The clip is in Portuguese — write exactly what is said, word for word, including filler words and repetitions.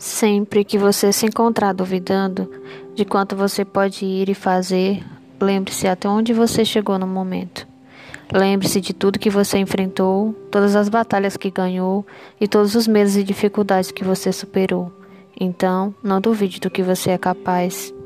Sempre que você se encontrar duvidando de quanto você pode ir e fazer, lembre-se até onde você chegou no momento. Lembre-se de tudo que você enfrentou, todas as batalhas que ganhou e todos os medos e dificuldades que você superou. Então, não duvide do que você é capaz.